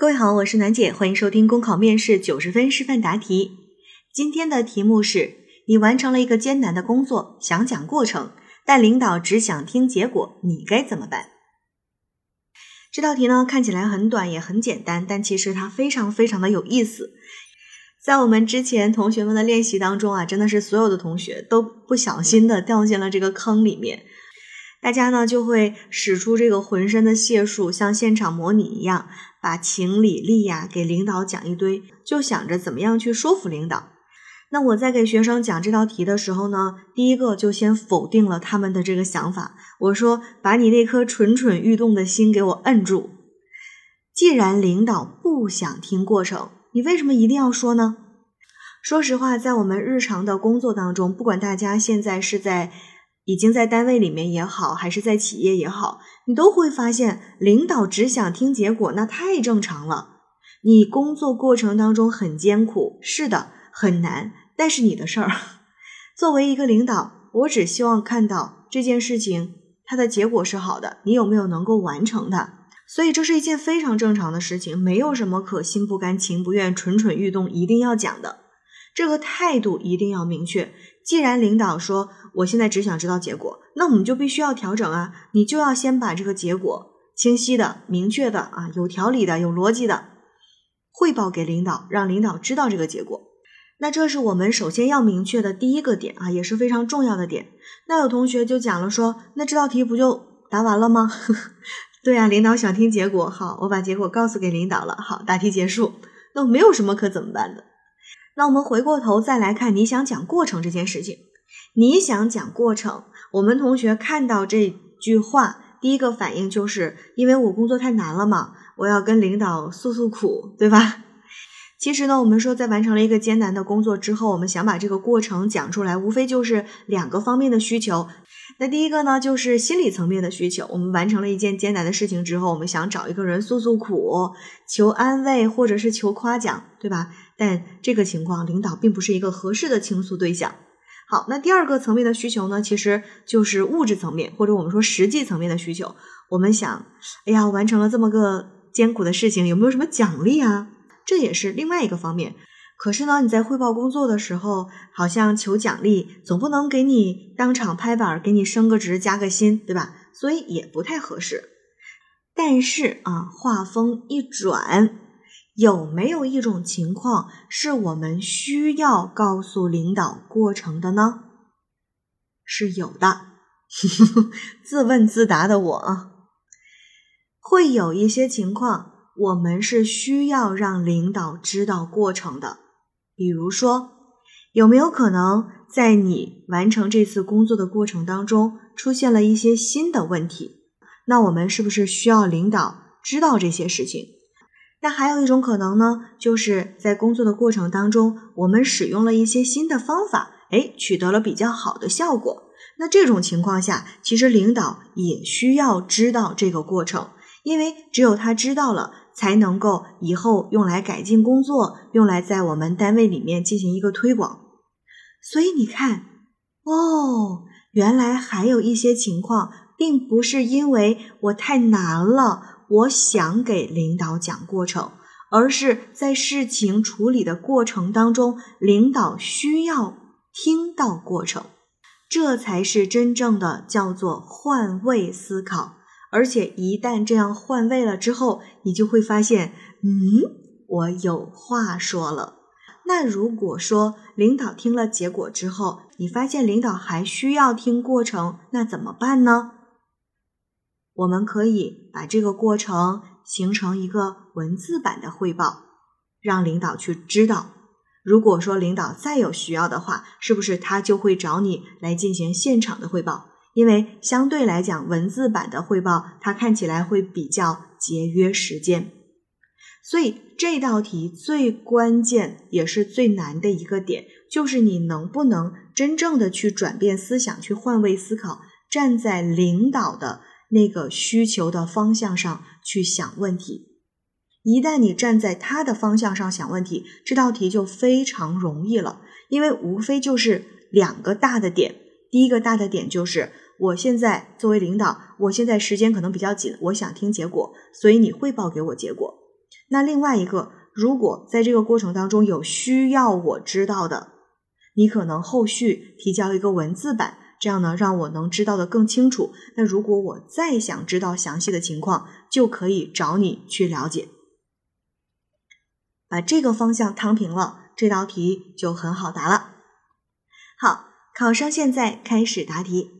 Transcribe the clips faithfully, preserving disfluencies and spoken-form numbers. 各位好，我是南姐，欢迎收听公考面试九十分示范答题。今天的题目是，你完成了一个艰难的工作，想讲过程，但领导只想听结果，你该怎么办？这道题呢，看起来很短也很简单，但其实它非常非常的有意思。在我们之前同学们的练习当中啊，真的是所有的同学都不小心的掉进了这个坑里面。大家呢就会使出这个浑身的解数，像现场模拟一样，把情理力呀、啊、给领导讲一堆，就想着怎么样去说服领导。那我在给学生讲这道题的时候呢，第一个就先否定了他们的这个想法，我说把你那颗蠢蠢欲动的心给我摁住。既然领导不想听过程，你为什么一定要说呢？说实话，在我们日常的工作当中，不管大家现在是在已经在单位里面也好，还是在企业也好，你都会发现领导只想听结果，那太正常了。你工作过程当中很艰苦，是的，很难，但是你的事儿。作为一个领导，我只希望看到这件事情它的结果是好的，你有没有能够完成它。所以这是一件非常正常的事情，没有什么可心不甘情不愿蠢蠢欲动一定要讲的。这个态度一定要明确，既然领导说我现在只想知道结果，那我们就必须要调整啊，你就要先把这个结果清晰的明确的啊，有条理的有逻辑的汇报给领导，让领导知道这个结果。那这是我们首先要明确的第一个点啊，也是非常重要的点。那有同学就讲了说，那这道题不就答完了吗？对啊，领导想听结果，好，我把结果告诉给领导了，好，答题结束，那没有什么可怎么办的。那我们回过头再来看你想讲过程这件事情。你想讲过程，我们同学看到这句话，第一个反应就是因为我工作太难了嘛，我要跟领导诉诉苦，对吧？其实呢，我们说在完成了一个艰难的工作之后，我们想把这个过程讲出来，无非就是两个方面的需求。那第一个呢，就是心理层面的需求，我们完成了一件艰难的事情之后，我们想找一个人诉诉苦，求安慰或者是求夸奖，对吧？但这个情况领导并不是一个合适的倾诉对象。好，那第二个层面的需求呢，其实就是物质层面，或者我们说实际层面的需求。我们想，哎呀，完成了这么个艰苦的事情，有没有什么奖励啊？这也是另外一个方面。可是呢，你在汇报工作的时候，好像求奖励，总不能给你当场拍板，给你升个职加个薪，对吧？所以也不太合适。但是啊，话锋一转，有没有一种情况是我们需要告诉领导过程的呢？是有的。自问自答的我啊，会有一些情况我们是需要让领导知道过程的。比如说，有没有可能在你完成这次工作的过程当中出现了一些新的问题？那我们是不是需要领导知道这些事情？那还有一种可能呢，就是在工作的过程当中，我们使用了一些新的方法，诶，取得了比较好的效果。那这种情况下，其实领导也需要知道这个过程，因为只有他知道了，才能够以后用来改进工作，用来在我们单位里面进行一个推广。所以你看，哦，原来还有一些情况，并不是因为我太难了，我想给领导讲过程，而是在事情处理的过程当中，领导需要听到过程，这才是真正的叫做换位思考。而且一旦这样换位了之后，你就会发现，嗯，我有话说了。那如果说领导听了结果之后，你发现领导还需要听过程，那怎么办呢？我们可以把这个过程形成一个文字版的汇报，让领导去知道。如果说领导再有需要的话，是不是他就会找你来进行现场的汇报？因为相对来讲，文字版的汇报它看起来会比较节约时间。所以这道题最关键也是最难的一个点，就是你能不能真正的去转变思想，去换位思考，站在领导的那个需求的方向上去想问题。一旦你站在他的方向上想问题，这道题就非常容易了，因为无非就是两个大的点。第一个大的点就是，我现在作为领导，我现在时间可能比较紧，我想听结果，所以你汇报给我结果。那另外一个，如果在这个过程当中有需要我知道的，你可能后续提交一个文字版，这样呢让我能知道的更清楚。那如果我再想知道详细的情况，就可以找你去了解。把这个方向趟平了，这道题就很好答了。好，考生现在开始答题。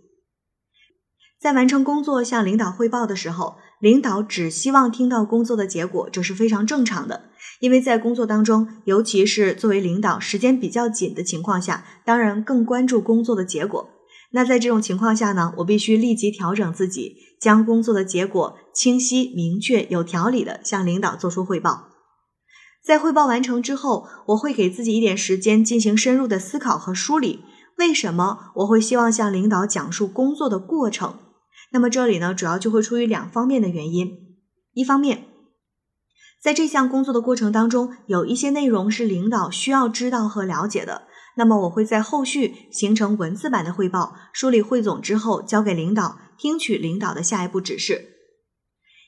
在完成工作向领导汇报的时候，领导只希望听到工作的结果，这是非常正常的。因为在工作当中，尤其是作为领导时间比较紧的情况下，当然更关注工作的结果。那在这种情况下呢，我必须立即调整自己，将工作的结果清晰、明确、有条理的向领导做出汇报。在汇报完成之后，我会给自己一点时间进行深入的思考和梳理。为什么我会希望向领导讲述工作的过程？那么这里呢，主要就会出于两方面的原因。一方面，在这项工作的过程当中，有一些内容是领导需要知道和了解的，那么我会在后续形成文字版的汇报，梳理汇总之后交给领导，听取领导的下一步指示。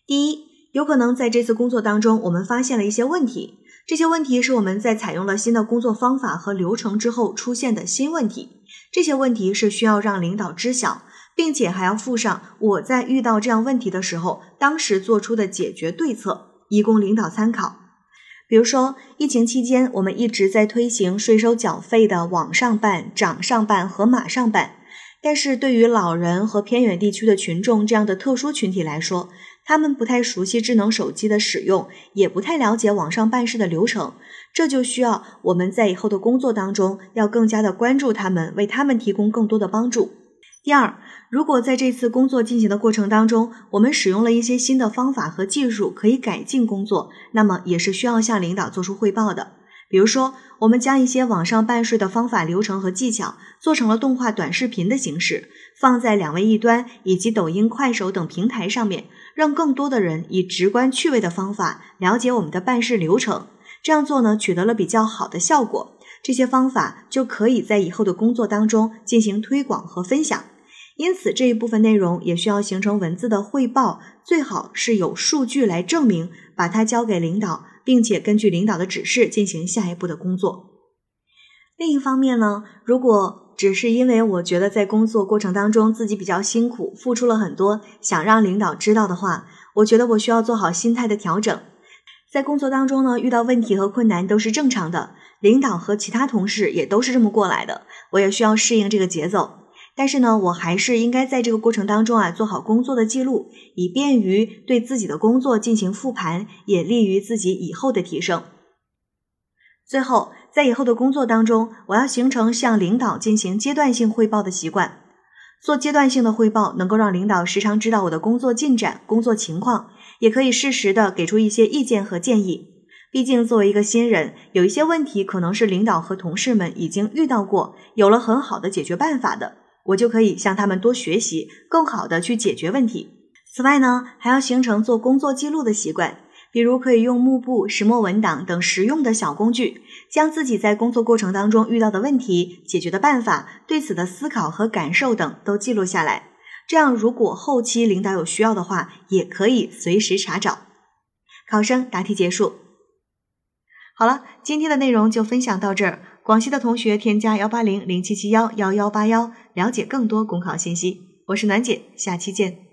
第一，有可能在这次工作当中，我们发现了一些问题，这些问题是我们在采用了新的工作方法和流程之后出现的新问题，这些问题是需要让领导知晓，并且还要附上我在遇到这样问题的时候，当时做出的解决对策，以供领导参考。比如说，疫情期间，我们一直在推行税收缴费的网上办、掌上办和马上办，但是对于老人和偏远地区的群众这样的特殊群体来说，他们不太熟悉智能手机的使用，也不太了解网上办事的流程，这就需要我们在以后的工作当中要更加的关注他们，为他们提供更多的帮助。第二，如果在这次工作进行的过程当中，我们使用了一些新的方法和技术可以改进工作，那么也是需要向领导做出汇报的。比如说，我们将一些网上办事的方法、流程和技巧做成了动画短视频的形式，放在两微一端以及抖音、快手等平台上面，让更多的人以直观趣味的方法了解我们的办事流程。这样做呢，取得了比较好的效果，这些方法就可以在以后的工作当中进行推广和分享。因此这一部分内容也需要形成文字的汇报，最好是有数据来证明，把它交给领导，并且根据领导的指示进行下一步的工作。另一方面呢，如果只是因为我觉得在工作过程当中自己比较辛苦，付出了很多，想让领导知道的话，我觉得我需要做好心态的调整。在工作当中呢，遇到问题和困难都是正常的，领导和其他同事也都是这么过来的，我也需要适应这个节奏。但是呢，我还是应该在这个过程当中啊，做好工作的记录，以便于对自己的工作进行复盘，也利于自己以后的提升。最后，在以后的工作当中，我要形成向领导进行阶段性汇报的习惯。做阶段性的汇报，能够让领导时常知道我的工作进展、工作情况，也可以适时的给出一些意见和建议。毕竟作为一个新人，有一些问题可能是领导和同事们已经遇到过，有了很好的解决办法的，我就可以向他们多学习，更好的去解决问题。此外呢，还要形成做工作记录的习惯，比如可以用幕布、石墨文档等实用的小工具，将自己在工作过程当中遇到的问题、解决的办法、对此的思考和感受等都记录下来，这样如果后期领导有需要的话，也可以随时查找。考生答题结束。好了，今天的内容就分享到这儿。广西的同学添加幺八零零七七幺幺幺八幺，了解更多公考信息。我是暖姐，下期见。